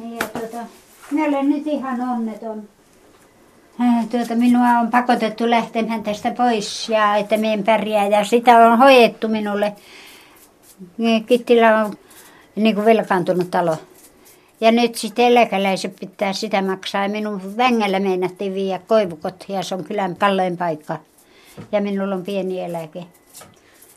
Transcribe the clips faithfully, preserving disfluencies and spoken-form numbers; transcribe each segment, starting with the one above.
Ja tuota, minä olen nyt ihan onneton. Tuota, minua on pakotettu lähtemään tästä pois ja että minä en pärjää. Ja sitä on hoidettu minulle. Kittilä on niin kuin velkaantunut talo. Ja nyt sitten eläkeläiset pitää sitä maksaa. Ja minun vängällä meinattiin viiä koivukot ja se on kylän kallein paikka. Ja minulla on pieni eläke.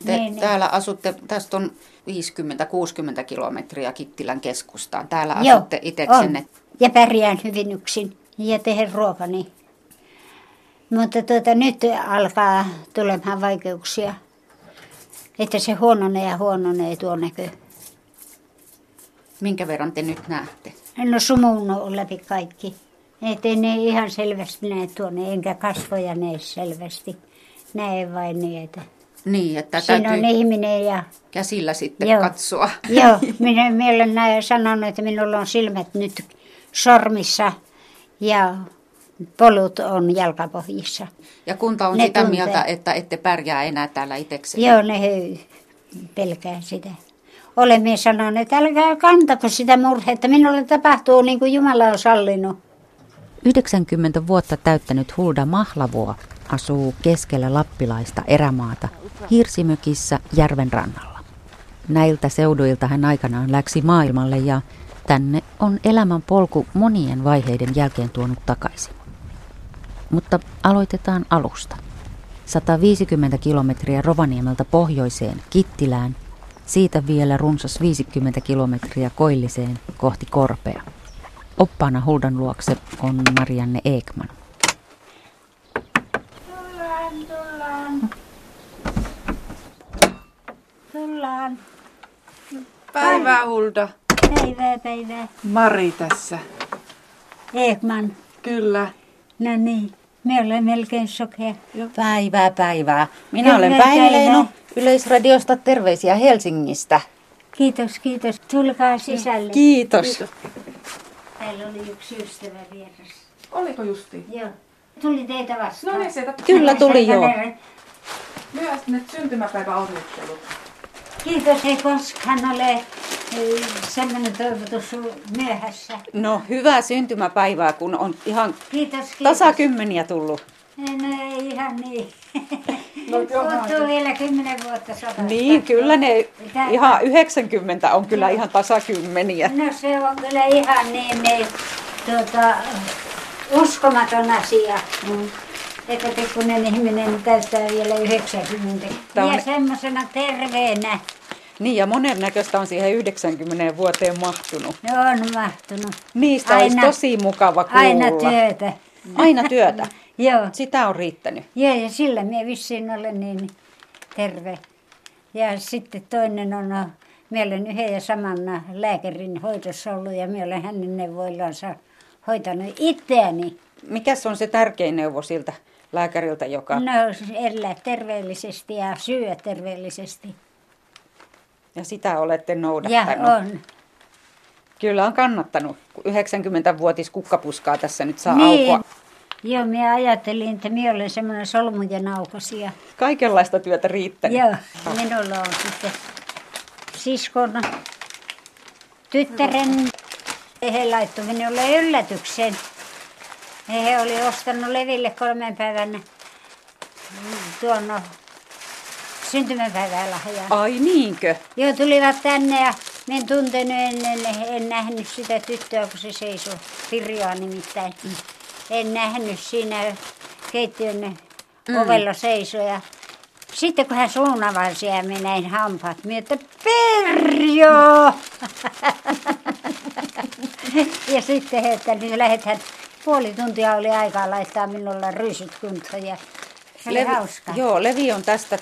Te niin, täällä asutte, tästä on viisikymmentä kuusikymmentä kilometriä Kittilän keskustaan. Täällä joo, asutte itseksenne. Ja pärjään hyvin yksin ja tehdään ruokani. Mutta tuota, nyt alkaa tulemaan vaikeuksia. Että se huononee ja huononee tuo näkö. Minkä verran te nyt näette? No sumuun on läpi kaikki. Ettei ne ihan selvästi näe tuonne, enkä kasvoja näe selvästi. Näe vain niitä. Niin, että siinä on ihminen ja... käsillä sitten joo, katsoa. Joo, minä, minä olen näin sanonut, että minulla on silmät nyt sormissa ja polut on jalkapohjissa. Ja kunta on ne sitä tuntee mieltä, että ette pärjää enää täällä itsekseen. Joo, ne pelkää sitä. Olen minä sanonut, että älkää kantako sitä murhetta, minulle tapahtuu niin kuin Jumala on sallinut. yhdeksänkymmentä vuotta täyttänyt Hulda Maahlavuo asuu keskellä lappilaista erämaata hirsimökissä järven rannalla. Näiltä seuduilta hän aikanaan läksi maailmalle ja tänne on elämän polku monien vaiheiden jälkeen tuonut takaisin. Mutta aloitetaan alusta. sata viisikymmentä kilometriä Rovaniemeltä pohjoiseen Kittilään, siitä vielä runsas viisikymmentä kilometriä koilliseen kohti Korpea. Oppaana Huldan luokse on Marianne Eekman. Tullaan, tullaan. Tullaan. Päivää, Hulda. Päivää, päivää. Mari tässä. Eekman. Kyllä. No niin, me olen melkein sokea. Päivää, päivää. Minä päivää, olen Päivi Leino Yleisradiosta, terveisiä Helsingistä. Kiitos, kiitos. Tulkaa sisälle. Kiitos. Kiitos. Täällä oli yksi ystävä vieras. Oliko justiin? Joo. Tuli teitä vastaan. No niin, sieltä. Kyllä tuli, joo. Myös nyt syntymäpäiväohjittelut. Kiitos, ei koskaan ole sellainen toivotus myöhässä. No, hyvää syntymäpäivää, kun on ihan kiitos, kiitos. Tasakymmeniä tullut. No ei ihan niin. No, puuttuu vielä kymmenen vuotta sodasta. Niin, kyllä ne tää... ihan yhdeksänkymmentä on kyllä ihan tasakymmeniä. No se on kyllä ihan niin, niin tuota, uskomaton asia. Mm. Että pikkuinen ihminen täyttää vielä yhdeksänkymmentä. On... ja semmoisena terveenä. Niin, ja monennäköistä on siihen yhdeksänkymmentä vuoteen mahtunut. No on mahtunut. Niistä aina, olisi tosi mukava kuulla. Aina työtä. Aina työtä. Joo. Sitä on riittänyt. Joo, ja sillä minä vissiin olen niin terve. Ja sitten toinen on, no, minä olen yhden ja saman lääkärin hoidossa ollut ja minä olen hänen neuvoillansa hoitanut itseäni. Mikäs on se tärkein neuvo siltä lääkäriltä, joka... no, elää terveellisesti ja syö terveellisesti. Ja sitä olette noudattanut. Ja on. Kyllä on kannattanut. yhdeksänkymmenvuotis kukkapuskaa tässä nyt saa niin aukoa. Joo, minä ajattelin, että minä olen semmoinen solmujen aukosia. Kaikenlaista työtä riittänyt. Joo, minulla on sitten siskon tyttären. He laittoi minulle yllätyksen. He oli ostanut Leville kolmen päivän tuon syntymäpäivän lahjaa. Ai niinkö? Joo, tulivat tänne ja minä en tuntenut ennen, en nähnyt sitä tyttöä, kun se seisoi Pirjoa nimittäin. Mm. En nähnyt siinä keittiön mm. ovella seisoja. Sitten kun hän suunnavasi ja minä näin hampaat, minä että Pirjo! Mm. Ja sitten he, että niin lähdetään. Puoli tuntia oli aikaa laittaa minulla rysyt kuntoon ja se oli Levi, hauska. Joo, Levi on tästä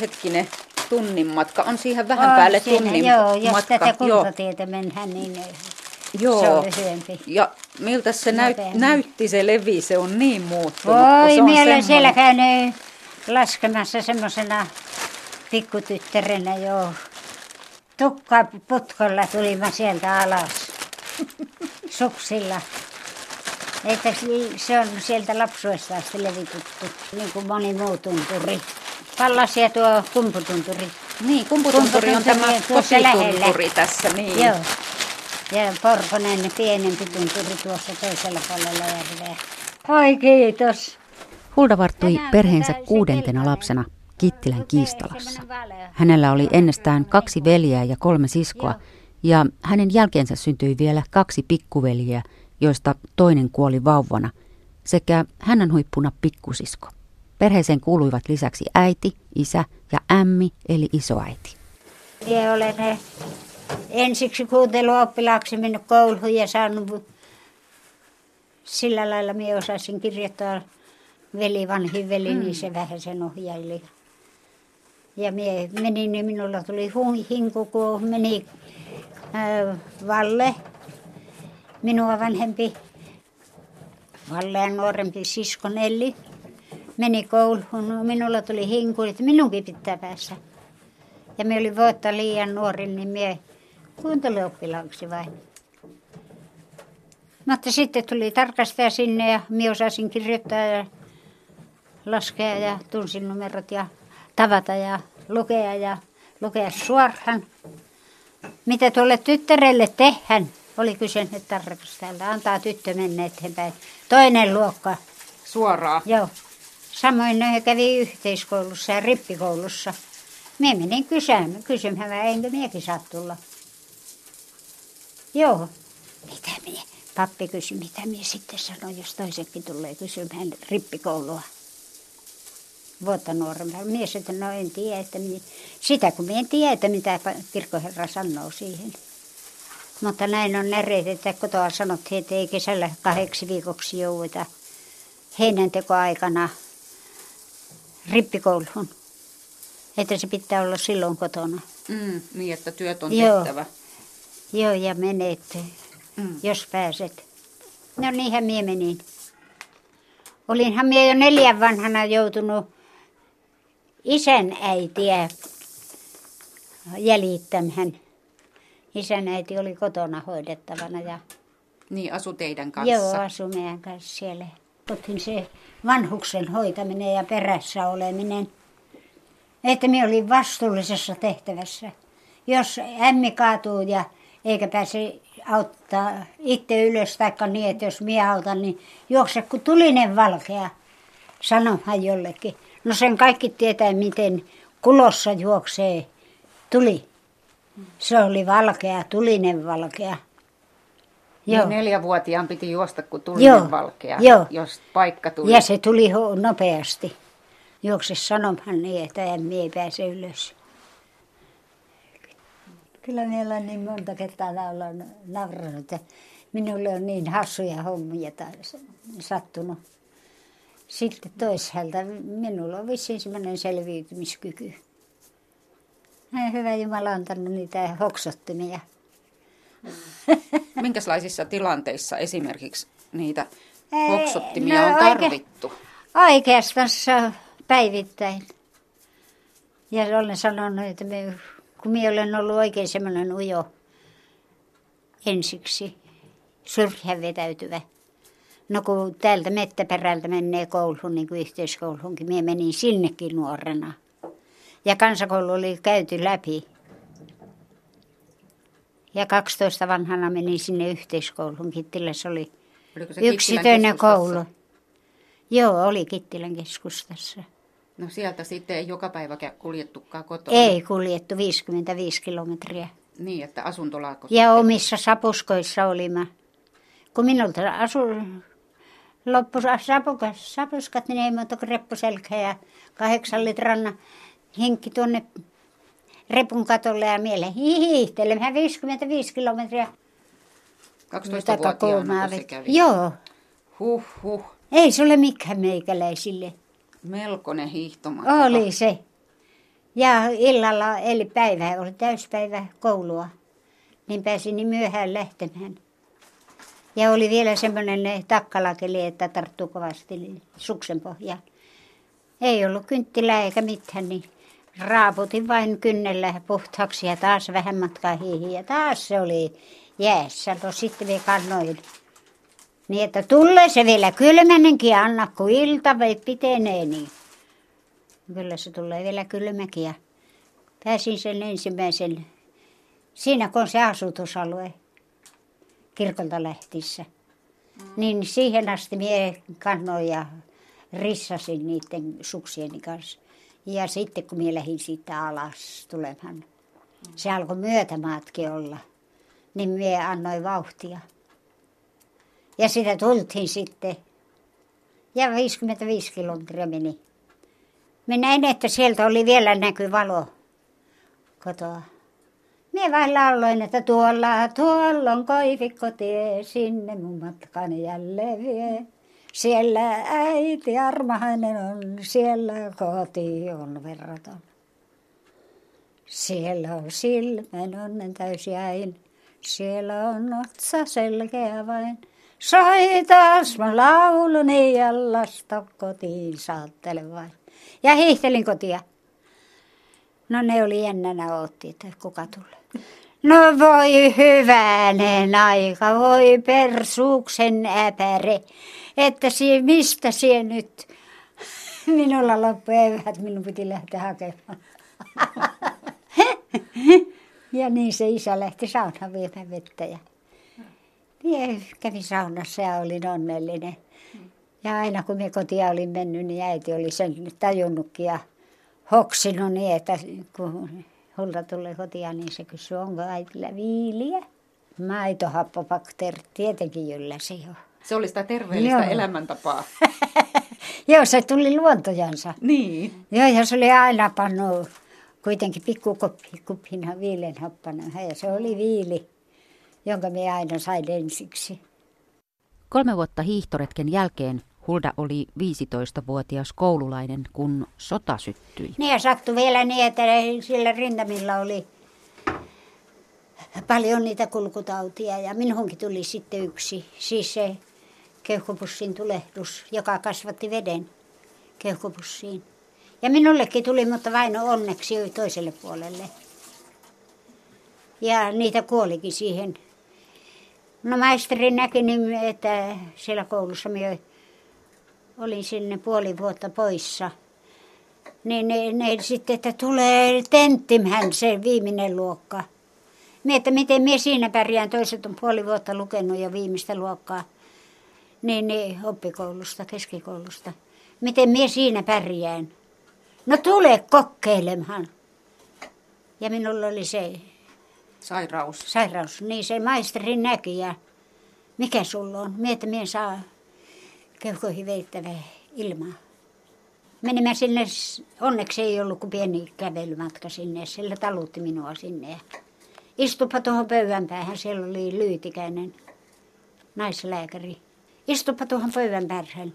hetkinen tunnin matka. On siihen vähän on päälle siinä, tunnin joo, matka. Joo, jos tätä kuntatietä mennään, niin joo. Se on lyhyempi. Ja miltä se näyt, näytti se Levi, se on niin muuttunut. Voi, minä olen siellä käynyt laskemassa semmoisena pikkutyttärenä, joo. Tukka putkolla tulin mä sieltä alas, suksilla. Että se on sieltä lapsuudesta asti levituttu, niin kuin moni muu tunturi. Pallas ja tuo kumputunturi. Niin, kumputunturi, kumputunturi on tämä kositunturi tässä. Niin. Joo. Ja Porponen pienempi tunturi tuossa toisella puolella järveä. Oi kiitos. Hulda varttui perheensä kuudentena lapsena Kittilän Kiistalassa. Hänellä oli ennestään kaksi veljeä ja kolme siskoa, ja hänen jälkeensä syntyi vielä kaksi pikkuveljeä, joista toinen kuoli vauvana, sekä hänen huippuna pikkusisko. Perheeseen kuuluivat lisäksi äiti, isä ja ämmi eli isoäiti. Minä olen ensiksi kuunteluoppilaaksi mennyt kouluun ja saanut sillä lailla, minä osasin kirjoittaa. Veli, vanhin veli, niin se vähän sen ohjaili. Ja mie menin, niin minulla tuli hinku, kun meni ää, Valle, minua vanhempi, Valle ja nuorempi sisko Nelli, meni kouluun. Minulla tuli hinku, että minunkin pitää päästä. Ja minä olin vuotta liian nuori, niin mie kuunteluoppilaaksi vain. Mutta sitten tuli tarkastaja sinne ja minä osasin kirjoittaa ja laskea ja tunsin numerot ja tavata ja lukea ja lukea suoraan. Mitä tuolle tyttärelle tehdään, oli kysynyt tarkastajalta. Antaa tyttö mennä eteenpäin. Toinen luokka. Suoraan? Joo. Samoin ne kävi yhteiskoulussa ja rippikoulussa. Minä menin kysymään, kysymään enkä minäkin saa tulla. Joo. Mitä minä? Pappi kysyi, mitä minä sitten sanoin, jos toisetkin tulee kysymään rippikoulua. Vuotta nuorempaa. Minä sanoin, että no en tiedä, että minä, sitä kun minä en tiedä, mitä kirkkoherra sanoo siihen. Mutta näin on näreet, että kotoa sanottiin, että ei kesällä kahdeksi viikoksi jouduta heinäntekoaikana rippikouluun. Että se pitää olla silloin kotona. Mm, niin, että työt on Joo. tehtävä. Joo, ja menet, mm. jos pääset. No niinhän minä menin. Olinhan minä jo neljän vanhana joutunut isän äitiä jäljittämään. Isän äiti oli kotona hoidettavana. Ja niin, asu teidän kanssa? Joo, asu meidän kanssa siellä. Otin se vanhuksen hoitaminen ja perässä oleminen. Että minä olin vastuullisessa tehtävässä. Jos ämmi kaatuu ja eikä pääse auttaa itse ylös, taikka niin, että jos minä autan, niin juokse kun tulinen valkea, sanohan jollekin. No sen kaikki tietää, miten kulossa juoksee tuli. Se oli valkea, tulinen valkea. Joo. Neljävuotiaan piti juosta, kun tulinen Joo. valkea, Joo. jos paikka tuli. Ja se tuli nopeasti. Juokse sanomaan niin, että en minä pääse ylös. Kyllä meillä on niin monta kertaa nauranut, että minulle on niin hassuja hommia sattunut. Sitten toisaalta minulla on vissiin sellainen selviytymiskyky. Hyvä Jumala on antanut niitä hoksottimia. Minkälaisissa tilanteissa esimerkiksi niitä hoksottimia Ei, no on tarvittu? Oike- oikeastaan päivittäin. Ja olen sanonut, että me... Kun minä olen ollut oikein semmoinen ujo ensiksi, syrjään vetäytyvä. No kun täältä mettäperältä menee kouluun, niin kuin yhteiskouluunkin, minä menin sinnekin nuorena. Ja kansakoulu oli käyty läpi. Ja kaksitoista vanhana menin sinne yhteiskouluun. Kittilässä oli yksityinen koulu. Joo, oli Kittilän keskustassa. No sieltä sitten ei joka päivä kuljettukaan kotoa. Ei kuljettu, viisikymmentäviisi kilometriä. Niin, että asuntolaako. Ja sitten omissa sapuskoissa olimme. Kun minulta asu... loppui sapuskat, niin ei muuta kuin reppuselkä ja kahdeksan litran hinkki tuonne repun katolle ja mieleen. Hiihtelemme viisikymmentäviisi kilometriä. kaksitoistavuotiaana kun se kävi. Joo. Huh, huh. Ei se ole mikään meikäläisille. Melkoinen hiihtomatka. Oli se. Ja illalla, eli päivä, oli täyspäivä koulua. Niin pääsin niin myöhään lähtemään. Ja oli vielä semmoinen takkalakeli, että tarttui kovasti suksen pohjaan. Ei ollut kynttilää eikä mitään, niin raaputin vain kynnellä puhtaaksi ja taas vähän matkaa hiihin. Ja taas se oli jäässä. No sitten me kannoin. Niin, että tulee se vielä kylmänenkin, anna kun ilta vai pitenee, niin kyllä se tulee vielä kylmäkin. Ja pääsin sen ensimmäisen, siinä kun on se asutusalue, kirkolta lähtiessä. Niin siihen asti mie kannoin ja rissasin niiden suksieni kanssa. Ja sitten kun mie lähdin siitä alas tulemaan, se alkoi myötämaatkin olla, niin mie annoin vauhtia. Ja sitä tultiin sitten. Ja viisikymmentäviisi kilometriä meni. Me näin, että sieltä oli vielä näky valo kotoa. Mie vain lauloin, että tuolla, tuolla on koivikkotie, sinne mun matkani jälleen vie. Siellä äiti armahainen on, siellä koti on verraton. Siellä on silmän onnen täysi äin, siellä on otsa selkeä vain. Soitas mun lauluni ja lasta kotiin saattele vain. Ja hiihtelin kotia. No ne oli jännänä otti, että kuka tulee. No voi hyvänen aika, voi persuksen äpäre. Että sie, mistä sie nyt? Minulla loppui eivät, minun piti lähteä hakemaan. Ja niin se isä lähti saunaan viemään vettä. Ja minä kävin saunassa ja olin onnellinen. Ja aina kun minä kotia olin mennyt, niin äiti oli sen tajunnutkin ja hoksinut niin, että kun Hulda tulee kotia, niin se kysyy, onko äitillä viiliä? Maitohappobakteeri tietenkin jylläsi jo. Se oli sitä terveellistä Joo. elämäntapaa. Joo, se tuli luontojansa. Niin. Joo, ja se oli aina pannut kuitenkin pikkukuppina viilen happana. Ja se oli viili, jonka minä aina sain ensiksi. Kolme vuotta hiihtoretken jälkeen Hulda oli viisitoistavuotias koululainen, kun sota syttyi. Niin ja sattui vielä niin, että siellä rintamilla oli paljon niitä kulkutautia ja minunkin tuli sitten yksi. Siis se keuhkopussin tulehdus, joka kasvatti veden keuhkopussiin. Ja minullekin tuli, mutta vain onneksi toiselle puolelle. Ja niitä kuolikin siihen. No maisteri näki, niin, että siellä koulussa minä olin sinne puoli vuotta poissa. Niin ne, ne sitten, että tulee tenttimhän se viimeinen luokka. Mie, että miten minä siinä pärjään, toiset on puoli vuotta lukenut ja viimeistä luokkaa. Niin ne, oppikoulusta, keskikoulusta. Miten minä siinä pärjään? No tule kokeilemaan. Ja minulla oli se Sairaus. Sairaus. Niin se maisteri näki ja mikä sulla on? Mie, että mie saa keuhkoihin veittävää ilmaa. Menemään sinne, onneksi ei ollut kuin pieni kävelymatka sinne. Sillä talutti minua sinne ja istupa tuohon pöydän päähän. Siellä oli lyytikäinen naislääkäri. Istupa tuohon pöydän päähän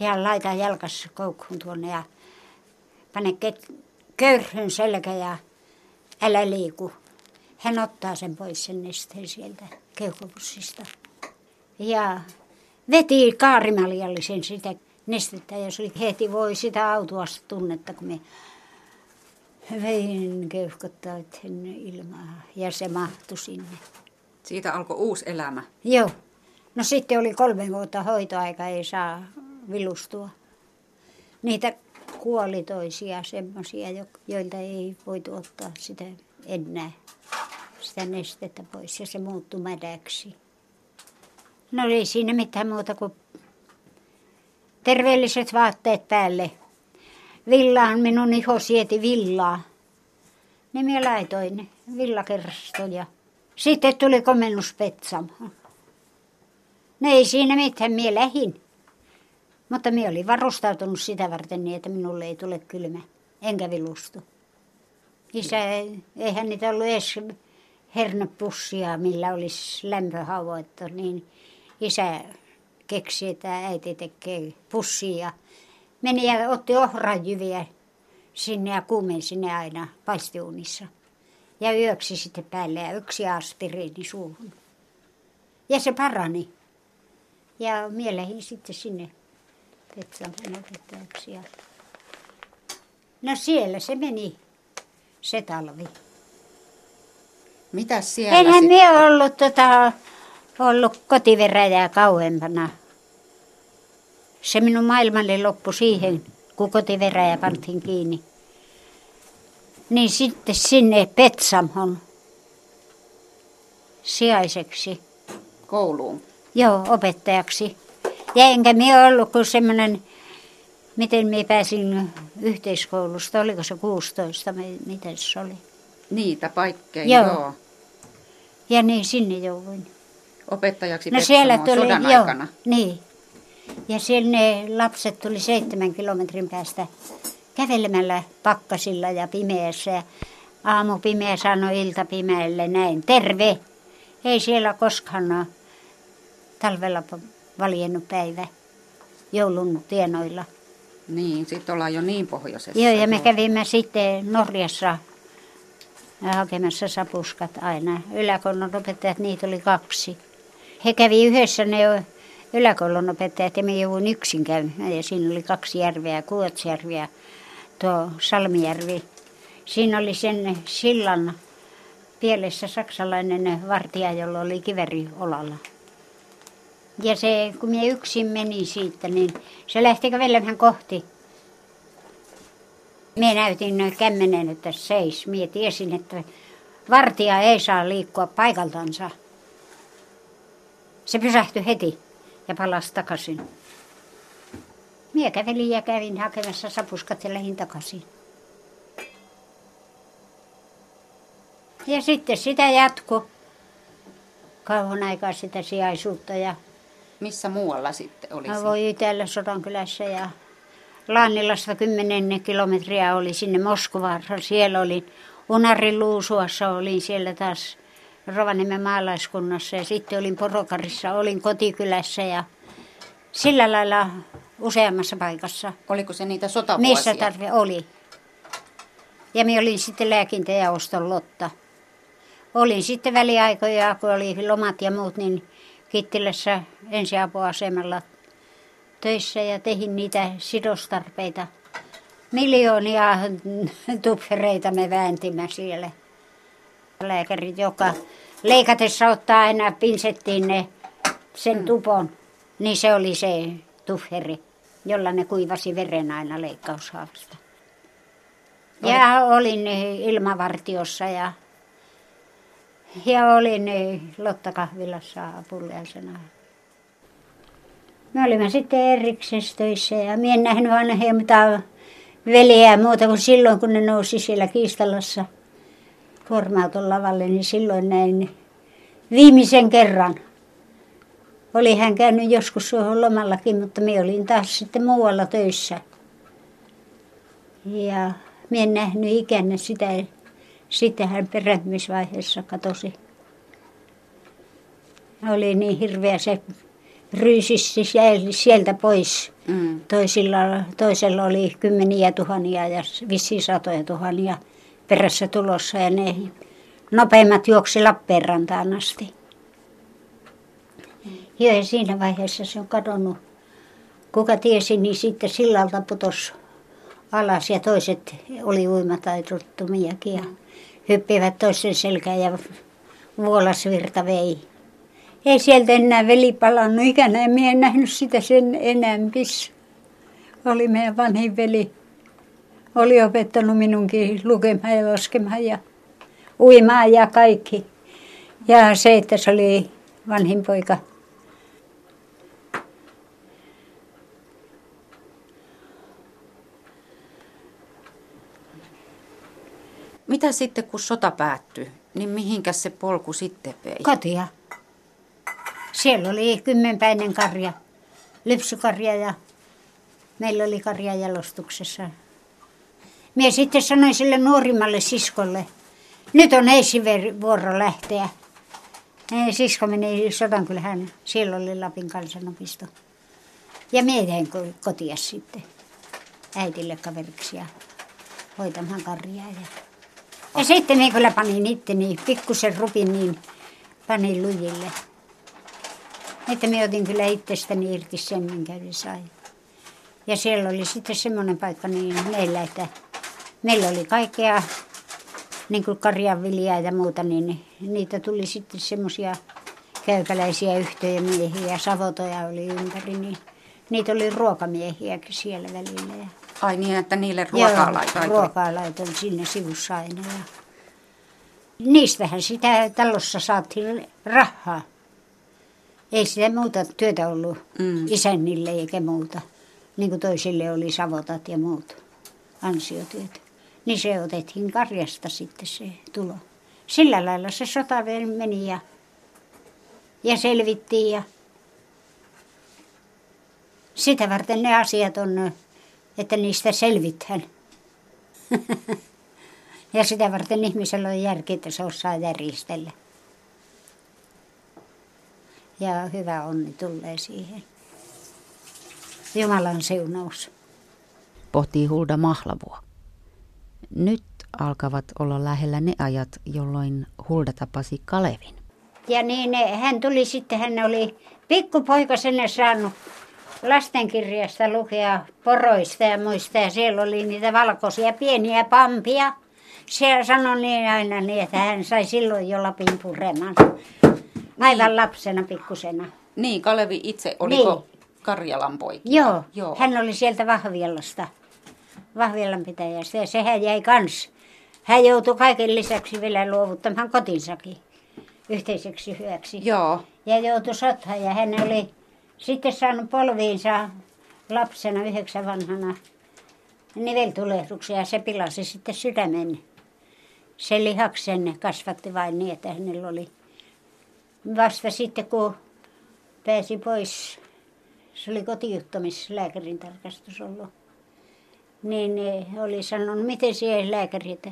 ja laita jalkas koukkuun tuonne ja pane köyrhyn selkä ja älä liiku. Hän ottaa sen pois sen nesteen sieltä keuhkopussista. Ja veti kaarimaljallisen sitä nestettä ja se oli heti voi sitä autuasta tunnetta, kun me vein keuhkotauten ilmaa ja se mahtui sinne. Siitä alkoi uusi elämä. Joo. No sitten oli kolme vuotta hoitoaika, ei saa vilustua. Niitä kuoli toisia semmoisia, joilta ei voitu ottaa sitä enää. Sitä nestettä pois ja se muuttui mädäksi. No ei siinä mitään muuta kuin terveelliset vaatteet päälle. Villaan minun iho sieti villaa. Niin minä laitoin villakerstoja. Sitten tuli komennus petsaamaan. No ei siinä mitään, minä lähdin. Mutta minä olin varustautunut sitä varten niin, että minulle ei tule kylmä. Enkä vilustu. Isä, eihän niitä ollut edes hernepussia, millä olisi lämpöhavoitto, niin isä keksi, että äiti tekee pussia. Meni ja otti ohranjyviä sinne ja kuumensi ne aina paistiuunissa. Ja yöksi sitten päälle ja yksi aspiriini suuhun. Ja se parani. Ja minä lähdin sitten sinne Petsaman opettajaksi. No siellä se meni se talvi. Mitäs siellä? Enhän minä ollut, tota, ollut kotiveräjää kauempana. Se minun maailmani loppui siihen, kun kotiveräjä pantiin kiinni. Niin sitten sinne Petsamon sijaiseksi kouluun? Joo, opettajaksi. Ja enkä minä ollut kuin semmoinen, miten minä pääsin yhteiskoulusta, oliko se kuusitoista, miten se oli? Niitä paikkeja, joo. joo. Ja niin, sinne jouduin. Opettajaksi no siellä tuli, sodan joo, aikana? Niin. Ja sinne lapset tuli seitsemän kilometrin päästä kävelemällä pakkasilla ja pimeässä. Ja aamu pimeä sanoi iltapimeälle näin, terve! Ei siellä koskaan talvella valjennut päivä joulun tienoilla. Niin, sitten ollaan jo niin pohjoisessa. Joo, ja me kävimme sitten Norjassa hakemassa sapuskat aina. Yläkoulun opettajat, niitä oli kaksi. He kävi yhdessä ne yläkoulun opettajat ja me jouduin yksin käymään. Ja siinä oli kaksi järveä, Kuotsjärvi ja tuo Salmijärvi. Siinä oli sen sillan pielessä saksalainen vartija, jolla oli kiveri olalla. Ja se, kun minä yksin menin siitä, niin se lähti kävelemään kohti. Minä näytin kämmenen, että seis. Minä tiesin, että vartija ei saa liikkua paikaltansa. Se pysähtyi heti ja palasi takaisin. Minä kävelin ja kävin hakemassa sapuskat ja lähdin takaisin. Ja sitten sitä jatkoi kauan aikaa sitä sijaisuutta. Ja missä muualla sitten olisi? Mä voin täällä Sodankylässä ja Laannilasta kymmenen kilometriä oli sinne Moskuvaaraan. Siellä olin Unarin Luusuassa, olin siellä taas Rovaniemen maalaiskunnassa ja sitten olin Porokarissa, olin kotikylässä ja sillä lailla useammassa paikassa. Oliko se niitä sotavuosia? Missä tarve oli. Ja minä olin sitten lääkintä- ja ostonlotta. Olin sitten väliaikoja, kun oli lomat ja muut, niin Kittilässä ensiapuasemalla töissä ja tehin niitä sidostarpeita. Miljoonia tupfereita me vääntimme siellä. Lääkärit, joka leikatessa ottaa aina pinsettiin ne, sen tupon, niin se oli se tupferi, jolla ne kuivasi veren aina leikkaushaavasta. Ja olin ilmavartiossa ja, ja olin Lottakahvilassa apuliaisena. Me olimme sitten eriksestöissä ja minä en nähnyt vanhoja mitään veliä muuta kuin silloin, kun ne nousi siellä Kiistalassa kuorma-auton lavalle, niin silloin näin viimeisen kerran. Oli hän käynyt joskus suohon lomallakin, mutta minä olin taas sitten muualla töissä. Ja minä en nähnyt ikänä sitä, sitten hän perääntymisvaiheessa katosi. Oli niin hirveä se ryysisti sieltä pois. Mm. Toisilla, toisella oli kymmeniä tuhannia ja vissiin satoja tuhannia perässä tulossa ja ne nopeimmat juoksi Lappeenrantaan asti. Joo, ja siinä vaiheessa se on kadonnut. Kuka tiesi, niin sitten sillalta putosi alas ja toiset oli uimataidottomiakin ja hyppivät toisen selkään ja vuolasvirta vei. Ei sieltä enää veli palannut ikänä ja minä en nähnyt sitä sen enämpis. Oli meidän vanhin veli. Oli opettanut minunkin lukemaan ja laskemaan ja uimaan ja kaikki. Ja se, että se oli vanhin poika. Mitä sitten, kun sota päättyi, niin mihinkä se polku sitten vei? Kotia. Siellä oli kymmenpäinen karja, lypsykarja ja meillä oli karja jalostuksessa. Minä sitten sanoin sille nuorimmalle siskolle, nyt on ensivuoro lähteä. Ei, sisko meni Sodankylään, siellä oli Lapin kansanopisto. Ja minä tein kotia sitten äitille kaveriksi ja hoitamaan karjaa ja... Ja sitten minä kyllä panin itteni, pikkusen rupin, niin panin lujille. Että minä otin kyllä itsestäni irti sen, minkä sai. Ja siellä oli sitten semmoinen paikka niin meillä, että meillä oli kaikkea, niin kuin karjanviljaa ja muuta, niin niitä tuli sitten semmoisia käypäläisiä yhtiömiehiä, savotoja oli ympäri, niin niitä oli ruokamiehiäkin siellä välillä ja... Ai niin, että niille ruokaa laitoin. Joo, ruokaa laitoin sinne sivussa aina. Ja niistähän sitä talossa saatiin rahaa. Ei sitä muuta työtä ollut mm. isännille eikä muuta. Niin kuin toisille oli savotat ja muut ansiotyöt. Niin se otettiin karjasta sitten se tulo. Sillä lailla se sota meni ja, ja selvittiin. Ja sitä varten ne asiat on, että niistä selvitään. Ja sitä varten ihmisellä on järki, että se osaa järjestellä. Ja hyvä onni tulee siihen. Jumalan siunaus. Pohtii Hulda Maahlavuo. Nyt alkavat olla lähellä ne ajat, jolloin Hulda tapasi Kalevin. Ja niin hän tuli sitten, hän oli pikkupoikasena saanut lastenkirjasta lukea poroista ja muista. Ja siellä oli niitä valkoisia pieniä pampia. Se sanoi niin aina niin, että hän sai silloin jo Lapin pureman. Aivan lapsena pikkusena. Niin, Kalevi itse, oliko niin. Karjalan poikia? Joo, Joo, hän oli sieltä Vahvialasta, Vahvialan pitäjästä ja sehän jäi kans. Hän joutui kaiken lisäksi vielä luovuttamaan kotinsakin yhteiseksi hyöksi. Joo. Ja joutui sotaan ja hän oli sitten saanut polviinsa lapsena yhdeksän vanhana niveltulehduksia ja se pilasi sitten sydämen. Se lihaksen kasvatti vain niin, että hänellä oli... Vasta sitten, kun pääsi pois, se oli kotiuttamislääkärin tarkastus ollut, niin oli sanonut, miten siellä lääkäri, että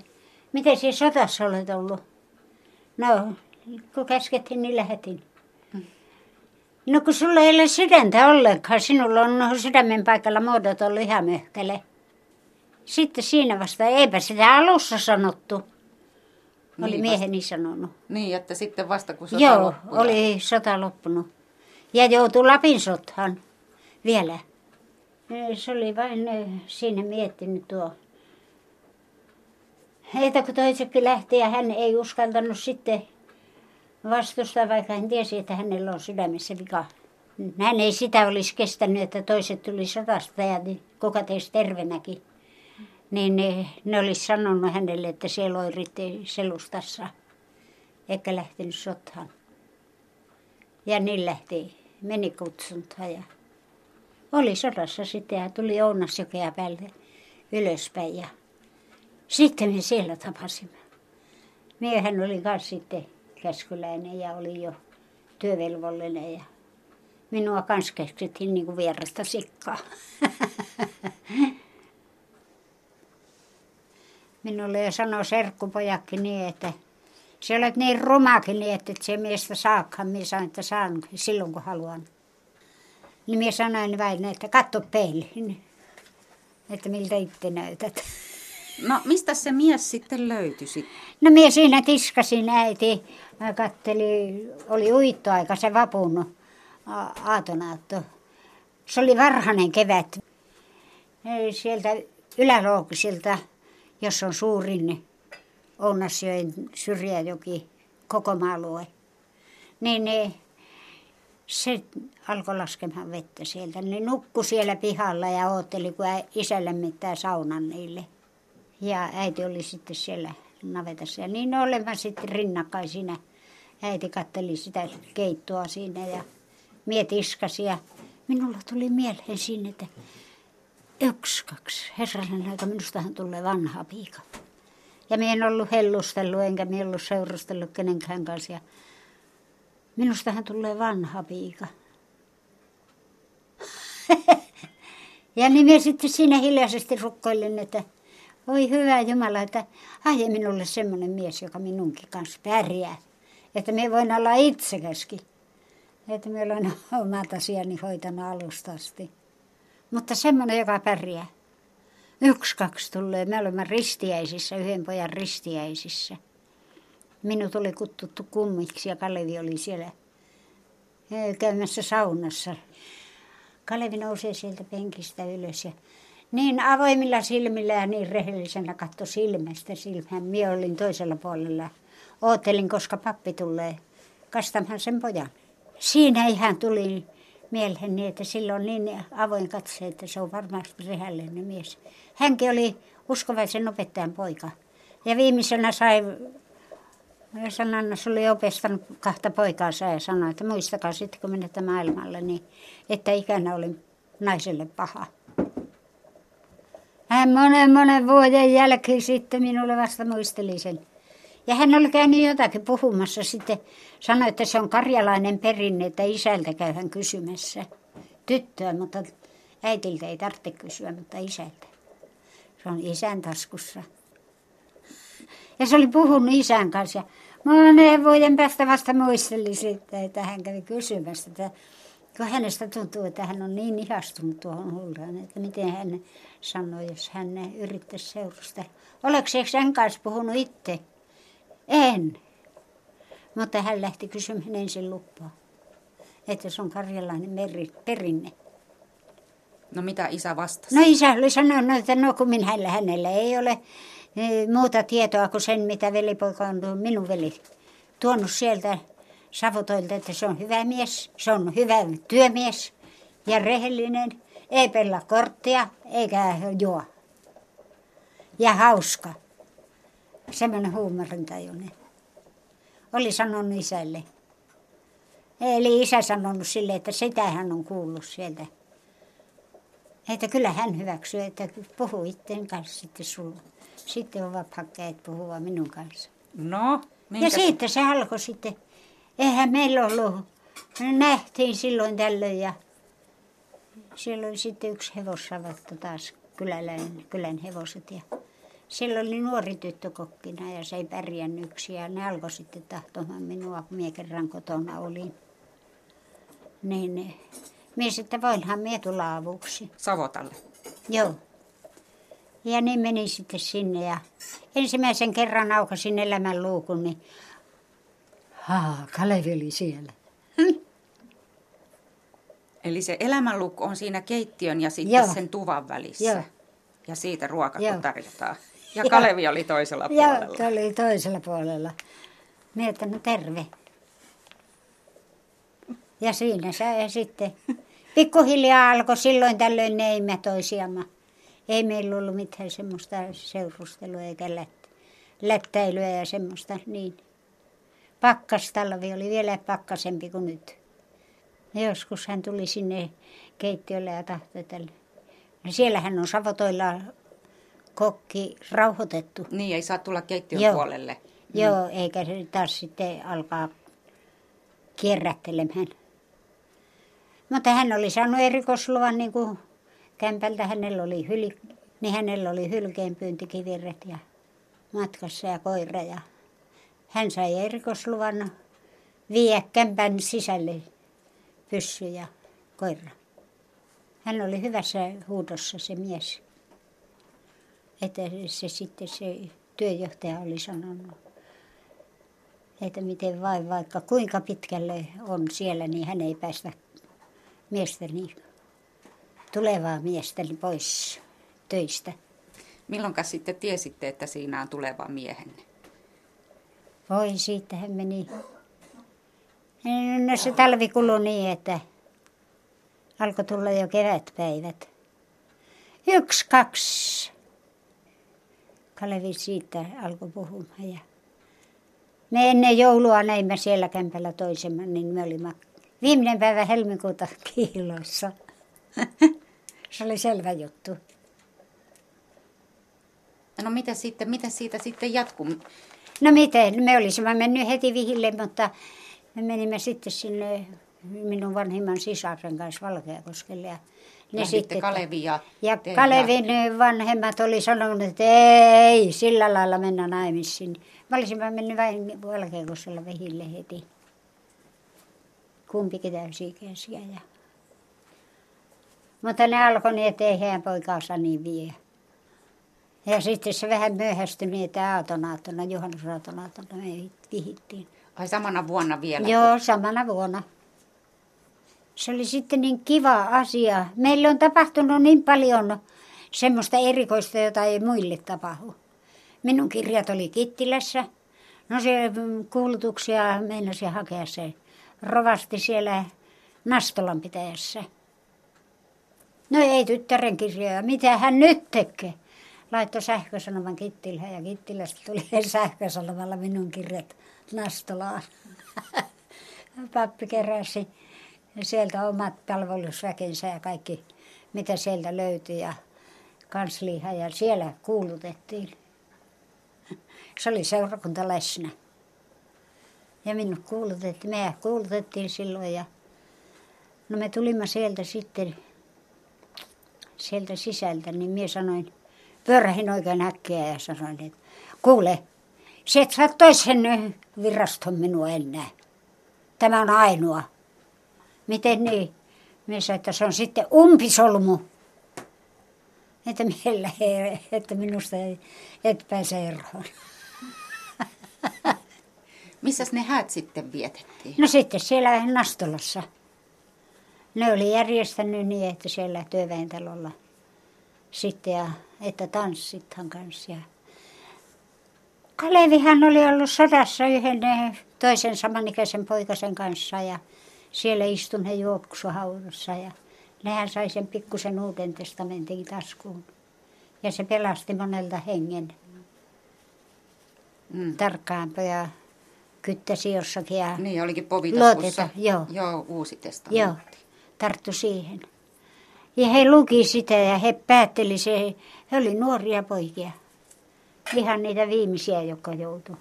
miten siellä sotassa olet ollut? No, kun käskettiin, niin lähetin. No, kun sulla ei ole sydäntä ollenkaan, sinulla on sydämen paikalla muodot ollut ihan möhkäle. Sitten siinä vasta, eipä sitä alussa sanottu. Oli niin mieheni vasta, sanonut. Niin, että sitten vasta kun sota Joo, loppui. Joo, oli sota loppunut. Ja joutui Lapin sotaan vielä. Se oli vain siinä miettinyt tuo. Heitä kun toisekin lähti ja hän ei uskaltanut sitten vastustaa, vaikka hän tiesi, että hänellä on sydämessä vika. Hän ei sitä olisi kestänyt, että toiset tuli sotasta ja kuka teisi tervenäkin. Niin ne, ne olisi sanonut hänelle, että siellä loiritti selustassa, eikä lähtenyt sotaan. Ja niin lähti, meni kutsuntaan ja oli sodassa sitten ja tuli Ounasjokea päälle ylöspäin. Ja sitten me siellä tapasimme. Miehän oli myös sitten käskyläinen ja oli jo työvelvollinen ja minua kanssa käskettiin niin kuin vierasta sikkaa. Minulle jo sanoi serkkupojakki niin, että se olet niin rumakin, niin että et se miestä saakaan. Minä sanoin, että saan silloin kun haluan. Niin minä sanoin vain, että katso peiliin, että miltä itse näytät. No mistä se mies sitten löytyi? No minä siinä tiskasin äiti. Mä kattelin, oli uittoaika se vapun aatonaatto. Se oli varhainen kevät. Sieltä yläloukisilta. Jos on suurin Ounasjoen Syrjäjoki, koko maa-alue, niin se alkoi laskemaan vettä sieltä. Ne nukkui siellä pihalla ja odotteli, kun isä lämmittää saunan niille. Ja äiti oli sitten siellä navetassa. Ja niin olin mä sitten rinnakkain siinä. Äiti katseli sitä keittoa siinä ja mie tiskasi. Ja minulla tuli mieleen siinä, että... Yksi, kaksi. Herranen aika, minustahan tulee vanha piika. Ja minä en ollut hellustellut, enkä minä ollut seurustellut kenenkään kanssa. Ja minustahan tulee vanha piika. Ja niin minä sitten siinä hiljaisesti rukkoilin, että voi hyvä Jumala, että aie minulle semmoinen mies, joka minunkin kanssa pärjää. Että minä voin olla itsekäskin. Että minä olen omat asiani hoitanut alusta asti. Mutta semmoinen, joka pärjää. Yksi, kaksi tulee. Me olemme ristiäisissä, yhden pojan ristiäisissä. Minut oli kutsuttu kummiksi ja Kalevi oli siellä käymässä saunassa. Kalevi nousee sieltä penkistä ylös ja niin avoimilla silmillä ja niin rehellisenä katsoi silmästä silmään. Minä olin toisella puolella. Oottelin, koska pappi tulee kastamaan sen pojan. Siinä ihan tuli... Mielheni, että sillä on niin avoin katse, että se on varmasti rehellinen mies. Hänkin oli uskovaisen opettajan poika. Ja viimeisenä sai Ja sanoin, että se oli opestanut kahta poikaansa ja sanoi, että muistakaa sitten, kun menette maailmalle, niin että ikänä oli naiselle paha. Hän monen monen vuoden jälkeen sitten minulle vasta muisteli sen. Ja hän oli käynyt jotakin puhumassa sitten. Sanoi, että se on karjalainen perinne, että isältä käy hän kysymässä tyttöä, mutta äitiltä ei tarvitse kysyä, mutta isältä. Se on isän taskussa. Ja se oli puhunut isän kanssa. Monen vuoden päästä vasta muisteli sitten, että hän kävi kysymässä. Että kun hänestä tuntuu, että hän on niin ihastunut tuohon Huldaan, että miten hän sanoi, jos hän yrittäisi seurustella. Olekseks hän kanssa puhunut itse? En. Mutta hän lähti kysymään ensin luppaa, että se on karjalainen meri, perinne. No mitä isä vastasi? No isä oli sanonut, että no kun minä, hänellä ei ole muuta tietoa kuin sen, mitä velipoika on, minun veli, tuonut sieltä Savotoilta, että se on hyvä mies, se on hyvä työmies ja rehellinen, ei pelaa korttia eikä juo. Ja hauska, semmoinen huumorintajuinen, oli sanonut isälle. Eli isä sanonut sille, että sitä hän on kuullut sieltä. Että kyllä hän hyväksyy, että puhuu itten kanssa sitten sulla. Sitten on vapakkeet puhua minun kanssa. No, minkä... Ja siitä se alkoi sitten. Eihän meillä ollut. Me nähtiin silloin tällöin ja siellä oli sitten yksi hevossavattu taas, kyläläinen, kylän hevoset. Ja siellä oli nuori tyttö kokkina ja se ei pärjännyt yksin ja ne alkoi sitten tahtomaan minua, kun minä kerran kotona olin. Niin minä sitten voinhan minä tulla avuksi. Savotalle? Joo. Ja niin menin sitten sinne ja ensimmäisen kerran aukasin elämän luukun, niin haa, Kalevi oli siellä. Hm? Eli se elämänlukko on siinä keittiön ja sitten Joo. sen tuvan välissä. Joo. Ja siitä ruoka kun tarjotaan. Ja Joo. Kalevi oli toisella Joo, puolella. Joo, oli toisella puolella. Mietin, no terve. Ja siinä sai sitten. Pikkuhiljaa alkoi silloin tällöin ne ei mä toisiamme. Ei meillä ollut mitään semmoista seurustelua eikä lätt- lättäilyä ja semmoista niin. Pakkastalvi oli vielä pakkasempi kuin nyt. Joskus hän tuli sinne keittiölle ja tahtoi tälle. Siellähän on Savotoilla kokki rauhoitettu. Niin, ei saa tulla keittiön Joo. puolelle. Joo, mm. eikä se taas sitten alkaa kierrättelemään. Mutta hän oli saanut erikoisluvan, niin kuin kämpältä hänellä oli, hyl- niin hänellä oli hylkeenpyyntikivirret ja matkassa ja koira ja... Hän sai erikoisluvan viedä kämpän sisälle pyssy ja koira. Hän oli hyvässä huudossa se mies. Että se sitten se työjohtaja oli sanonut, että miten vain vaikka kuinka pitkälle on siellä, niin hän ei päästä miestäni, tulevaa miestäni pois töistä. Milloinka sitten tiesitte, että siinä on tuleva miehenne? Voi, siitä hän meni. No se talvi kului niin, että alkoi tulla jo kevätpäivät. Yksi, kaksi. Kalevi siitä alkoi puhumaan. Ja me ennen joulua näimme siellä kämpällä toisemman, niin me olimme viimeinen päivä helmikuuta kiilossa. Se oli selvä juttu. No mitä sitten, mitä siitä sitten jatkuu? No miten, me olisimme mennyt heti vihille, mutta me menimme sitten sinne minun vanhimman sisaren kanssa Valkeakoskelle. Ja ne sitten Kalevi ja, ja Kalevin ja... vanhemmat oli sanonut, että ei, sillä lailla mennä naimisiin. Me olisimme mennyt vain Valkeakoskelle vihille heti. Kumpikin täysi-ikäisiä. Ja... Mutta ne alkoi niin, että ei heidän poikaansa niin vie. Ja sitten se vähän myöhästyi niin, että aatonaattona, juhannusaattonaattona me vihittiin. Ai samana vuonna vielä? Joo, samana vuonna. Se oli sitten niin kiva asia. Meillä on tapahtunut niin paljon semmoista erikoista, jota ei muille tapahdu. Minun kirjat oli Kittilässä. No se kuulutuksia meinasi hakea se rovasti siellä Nastolan pitäjässä. No ei tyttären kirjoja, mitä hän nyt tekee? Laittoi sähkösanoman Kittilään ja Kittilästä tuli sähkösanomalla minun kirjat Nastolaan. Pappi keräsi sieltä omat palvelusväkensä ja kaikki, mitä sieltä löytyi, ja kansliaan, ja siellä kuulutettiin. Se oli seurakunta läsnä. Ja minut kuulutettiin, me kuulutettiin silloin, ja no me tulimme sieltä sitten, sieltä sisältä, niin minä sanoin, pyörähin oikein äkkiä ja sanoin, että kuule, se et saa toisen viraston minua enää. Tämä on ainoa. Miten niin? Minä sanoin, että se on sitten umpisolmu. Että, meillä ei, että minusta ei, et pääse eroon. Missäs ne häät sitten vietettiin? No sitten siellä Nastolassa. Ne oli järjestänyt niin, että siellä työväentalolla sitten, ja että tanssithan kanssa. Ja Kalevihan oli ollut sodassa yhden toisen samanikäisen poikasen kanssa, ja siellä istui he juoksuhaudassa, ja nehän sai sen pikkusen Uuden testamentin taskuun. Ja se pelasti monelta hengen. Mm. Tarkkaanpa ja kyttäsi jossakin. Ja niin, olikin povitaskussa. Joo. Joo, Uusi testamentti. Joo, tarttu siihen. Ja he luki sitä ja he päätteli se. He oli nuoria poikia. Ihan niitä viimeisiä, jotka joutui.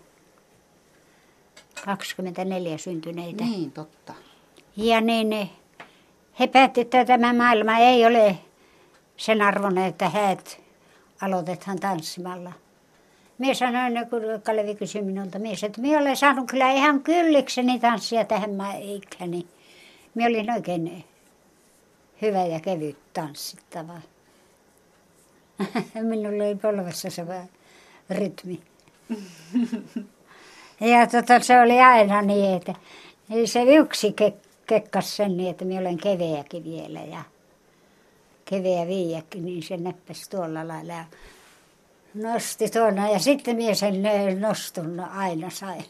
kaksikymmentäneljä syntyneitä. Niin, totta. Ja niin ne... He päättivät, että tämä maailma ei ole sen arvon, että häät aloitetaan tanssimalla. Minä sanoin, kun Kalevi kysyi minulta, minä sanoin, että minä olen saanut kyllä ihan kyllikseni tanssia tähän ikäni. Minä olin oikein hyvä ja kevyt tanssittava. Minulla oli polvessa se rytmi. Ja tota, se oli aina niin, että se yksi kekki. Kekkas sen niin, että minä olen keveäkin vielä ja keveä viiäkin, niin se näppäsi tuolla lailla ja nosti tuona. Ja sitten minä sen nostun aina sain.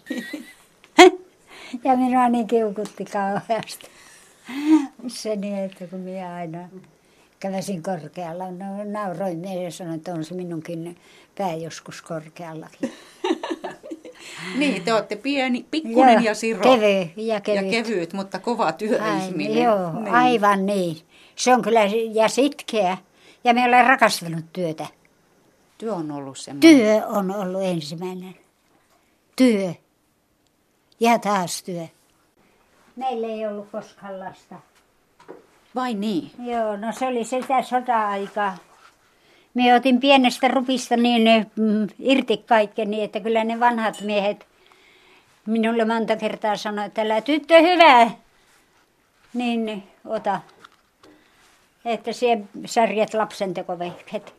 Ja minua niin kiukutti kauheasti. Se niin, että kun minä aina käväsin korkealla, no, nauroin minä ja sanoin, että on se minunkin pää joskus korkeallakin. Niin, te olette pieni, pikkuinen joo, ja siro. Kevy, ja, kevyt. ja kevyt, mutta kova työihminen. Joo, niin. Aivan niin. Se on kyllä ja sitkeä. Ja me ollaan rakastanut työtä. Työ on ollut semmoinen. Työ on ollut ensimmäinen. Työ. Ja taas työ. Meillä ei ollut koskaan lasta. Vai niin? Joo, no se oli sitä sota-aikaa. Minä otin pienestä rupista niin mm, irti kaiken, niin että kyllä ne vanhat miehet minulle monta kertaa sanoi, että älä tyttö hyvää, niin ota, että siellä särjet lapsentekovehket.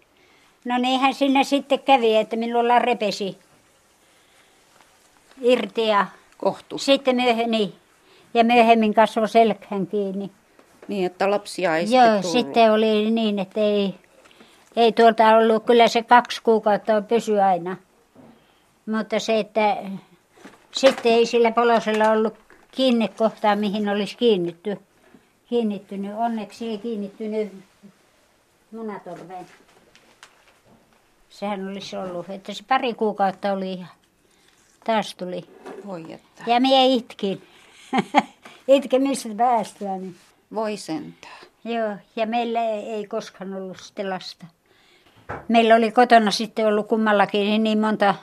No niinhän siinä sitten kävi, että minulla repesi irti ja kohtu. Sitten myöhemmin, ja myöhemmin kasvoi selkään kiinni. Niin, että lapsia ei sitten tullut. Joo, sitten oli niin, että ei... Ei tuolta ollut, kyllä se kaksi kuukautta pysyi aina, mutta se, että sitten ei sillä polosella ollut kiinni kohtaa, mihin olisi kiinnitty. kiinnittynyt. Onneksi ei kiinnittynyt munatorveen. Sehän olisi ollut, että se pari kuukautta oli ihan, taas tuli. Voi että. Ja minä itkin, itkemistä päästyäni. Niin. Voi sentään. Joo, ja meillä ei koskaan ollut sitten lasta. Meillä oli kotona sitten ollut kummallakin niin monta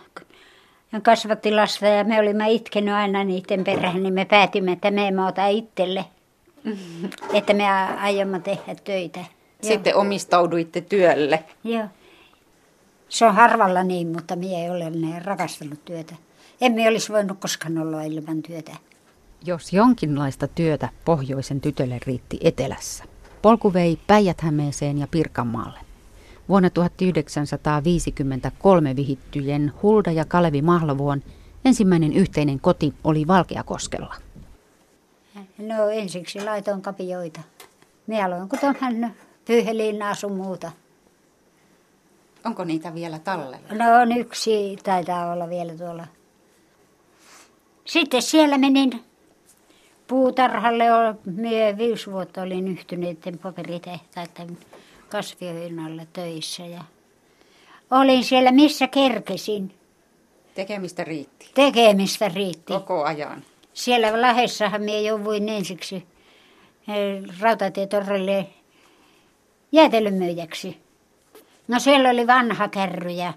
kasvattilasta ja me olimme itkenyt aina niiden perään, niin me päätimme, että me emme ota itselle, mm-hmm. että me aiomme tehdä töitä. Sitten joo. Omistauduitte työlle. Joo. Se on harvalla niin, mutta minä ei ole rakastanut työtä. Emme olisi voinut koskaan olla ilman työtä. Jos jonkinlaista työtä pohjoisen tytölle riitti etelässä. Polku vei Päijät-Hämeeseen ja Pirkanmaalle. Vuonna tuhatyhdeksänsataaviisikymmentäkolme vihittyjen Hulda ja Kalevi Maahlavuon ensimmäinen yhteinen koti oli Valkeakoskella. No ensiksi laitoin kapioita. Minä aloin kutomaan pyyheliinaa sun muuta. Onko niitä vielä tallella? No on yksi, taitaa olla vielä tuolla. Sitten siellä menin puutarhalle. Minä viisi vuotta olin Yhtyneiden paperitehtaiden kasvihuoneella töissä. Ja olin siellä missä kerkesin. Tekemistä riitti. Tekemistä riitti. Koko ajan. Siellä Lahdessahan minä jouduin ensiksi rautatietorille jäätelömyyjäksi. No siellä oli vanha kärry ja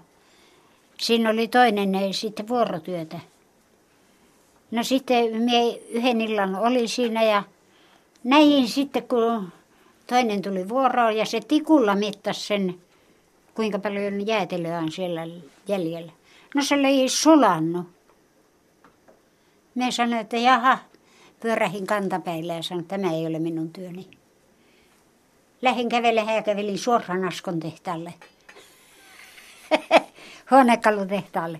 siinä oli toinen ei sitten vuorotyötä. No sitten minä yhden illan oli siinä ja näin sitten kun toinen tuli vuoroon ja se tikulla mittasi sen, kuinka paljon jäätelöä on siellä jäljellä. No se oli sulannut. Minä sanoin, että jaha, pyörähin kantapäillä ja sanoin, että tämä ei ole minun työni. Lähdin kävelemään ja kävelin suoraan Askon tehtaalle. Huonekalutehtaalle.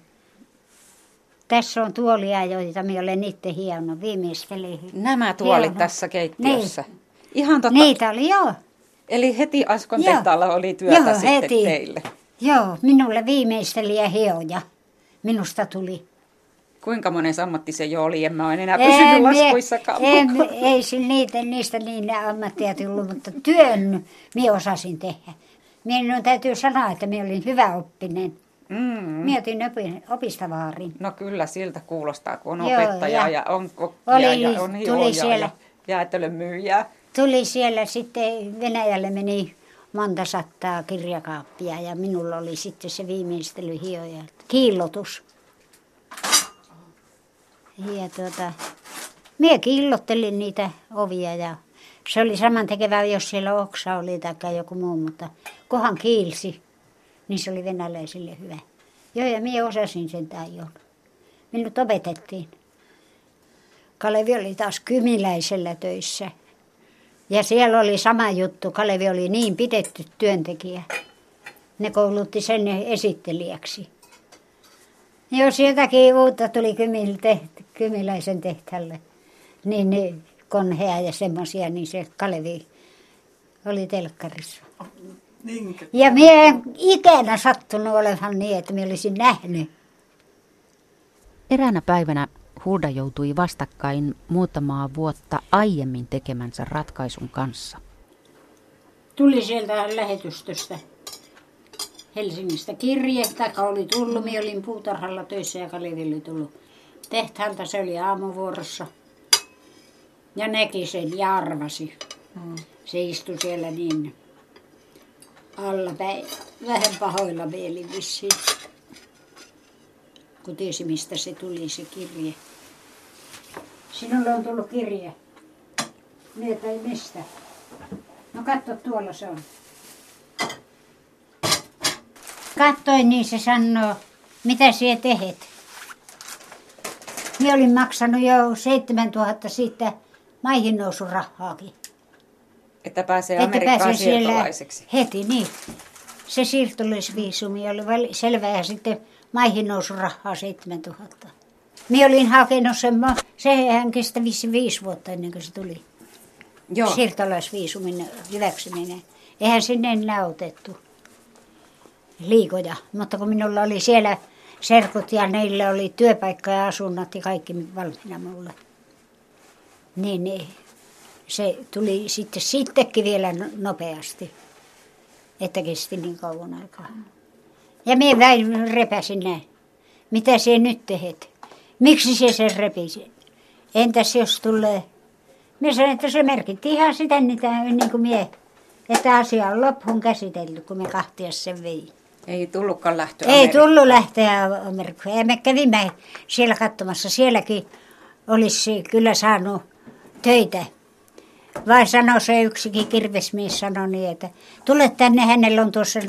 Tässä on tuolia, joita minä olen itse hionnut viimeisteli. Nämä tuolit hionnut. Tässä keittiössä? Niin. Ihan totta. Niitä oli, joo. Eli heti Askon joo. tehtaalla oli työtä joo, sitten heti. Teille? Joo, minulle viimeisteli ja hioja. Minusta tuli. Kuinka monen ammatti se jo oli? En mä en enää pysynyt en, laskuissakaan. En, en, ei niitä, niistä niin ammattia tullut, mutta työn minä osasin tehdä. Minun täytyy sanoa, että minä olin hyväoppinen. Mm. Minä otin opin, opista vaarin. No kyllä, siltä kuulostaa, kun on joo, opettaja ja, ja on kokkia oli, ja on hioja ja jäätelömyyjää. Tuli siellä sitten, Venäjälle meni monta sattaa kirjakaappia ja minulla oli sitten se viimeistelyhioja, kiillotus. Ja tuota, minä kiillottelin niitä ovia ja se oli samantekevää, jos siellä oksa oli tai joku muu, mutta kunhan kiilsi, niin se oli venäläisille hyvä. Joo, ja minä osasin sen taidon. Minut opetettiin. Kalevi oli taas Kymiläisellä töissä. Ja siellä oli sama juttu. Kalevi oli niin pidetty työntekijä. Ne koulutti sen esittelijäksi. Jos jotakin uutta tuli Kymiläisen tehtaalle, niin ne konhea ja semmoisia, niin se Kalevi oli telkkarissa. Niinkä. Ja minä en ikänä sattunut olevan niin, että minä olisin nähnyt. Eräänä päivänä Hulda joutui vastakkain muutamaa vuotta aiemmin tekemänsä ratkaisun kanssa. Tuli sieltä lähetystöstä Helsingistä kirje, taikka oli tullut. Minä olin puutarhalla töissä ja Kalevi oli tullut tehtaalta. Se oli aamuvuorossa ja näki sen ja arvasi. Mm. Se istui siellä niin allapäin, vähän pahoilla mielin vissiin, kun tiesi, mistä se tuli se kirje. Sinulle on tullut kirje. Mietä ei mistä. No katso, tuolla se on. Katsoin, niin se sanoo, mitä sinä teet. Minä olin maksanut jo seitsemäntuhatta siitä maihin nousun rahaakin. Että pääsee Amerikkaan pääsee siirtolaiseksi. Heti, niin. Se siirtolaisviisumi oli selvä ja sitten maihin nousi rahaa seitsemäntuhatta. Minä olin hakenut sen, sehän kesti viisi vuotta ennen kuin se tuli. Joo. Siirtolaisviisumin hyväksyminen. Eihän sinne enää otettu liikoja, mutta kun minulla oli siellä serkut ja niillä oli työpaikka ja asunnot ja kaikki valmiina mulle. Niin, niin. Se tuli sitten sittenkin vielä nopeasti, että kesti niin kauan aikaa. Ja minä vain repäsin näin. Mitä sinä nyt teet? Miksi sinä sen repisi? Entäs jos tulee? Minä sanoin, että se merkitti ihan sitä niitä, niin kuin minä, että asia on loppuun käsitelty, kun me kahtia sen vei. Ei tullutkaan lähteä Amerikkaan. Ei tullut lähteä Amerikkaan. Ja me kävimme siellä katsomassa. Sielläkin olisi kyllä saanut töitä. Vai sanoi se yksikin kirvesmies, sanoi niin, että tule tänne, hänellä on tuossa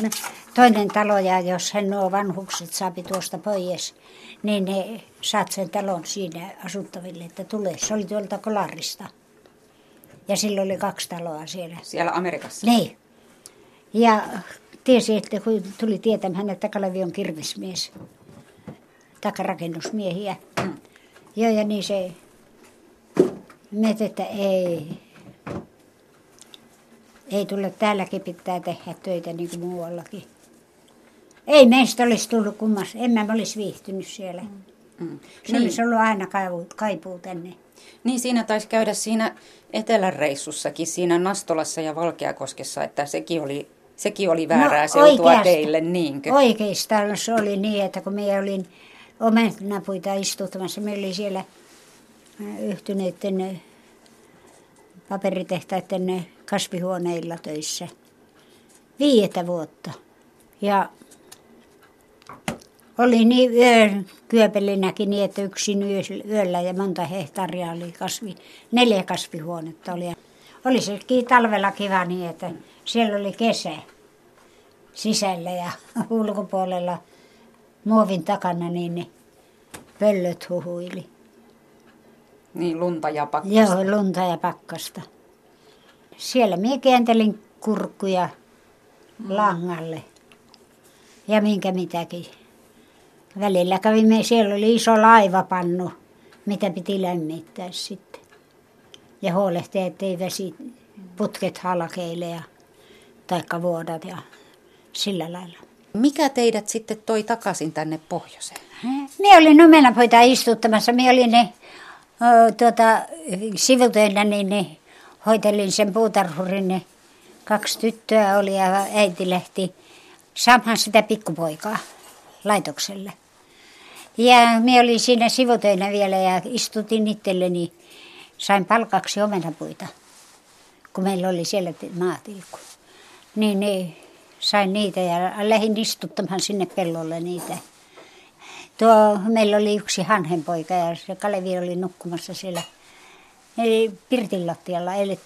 toinen talo ja jos hän nuo vanhukset saapi tuosta pois, niin ne saat sen talon siinä asuttaville, että tule. Se oli tuolta Kolarista ja sillä oli kaksi taloa siellä. Siellä Amerikassa? Niin. Ja tiesi, että kun tuli tietämään, että Kalevi on kirvesmies, takarakennusmiehiä. Mm. Joo ja niin se mietti, että ei. Ei tule, täälläkin pitää tehdä töitä niin kuin muuallakin. Ei meistä olisi tullut kummassa. En mä olisi viihtynyt siellä. Mm. Se niin. Olisi ollut aina kaipuu, kaipuu tänne. Niin siinä taisi käydä siinä eteläreissussakin, siinä Nastolassa ja Valkeakoskessa, että sekin oli, sekin oli väärää no, seutua oikeasta, teille, niinkö? Oikeastaan se oli niin, että kun minä olin omenapuita istuttamassa. Meillä oli siellä Yhtyneiden paperitehtaiden kasvihuoneilla töissä viidettä vuotta. Ja oli niin yökyöpelinäkin niin, että yksin yöllä ja monta hehtaaria oli kasvi, neljä kasvihuonetta oli. Oli se talvella kiva niin, että siellä oli kesä sisällä ja ulkopuolella muovin takana niin ne pöllöt huhuili. Niin, lunta ja pakkasta. Joo, lunta ja pakkasta. Siellä minä kääntelin kurkkuja mm. langalle ja minkä mitäkin. Välillä kävimme, siellä oli iso laivapannu, mitä piti lämmittää sitten. Ja huolehtia, ettei vesiputket halkeile ja, taikka vuodat ja sillä lailla. Mikä teidät sitten toi takaisin tänne pohjoiseen? Minä olin omenapuita istuttamassa. Minä olin ne tuota, sivutöinä, niin ne, hoitelin sen puutarhurin. Ne kaksi tyttöä oli ja äiti lähti saamaan sitä pikkupoikaa laitokselle. Ja minä olin siinä sivutöinä vielä ja istutin itselleni. Sain palkaksi omenapuita, kun meillä oli siellä maatilkku. Niin, niin sain niitä ja lähdin istuttamaan sinne pellolle niitä. Tuo, meillä oli yksi hanhenpoika ja se Kalevi oli nukkumassa siellä pirtin lattialla. Eli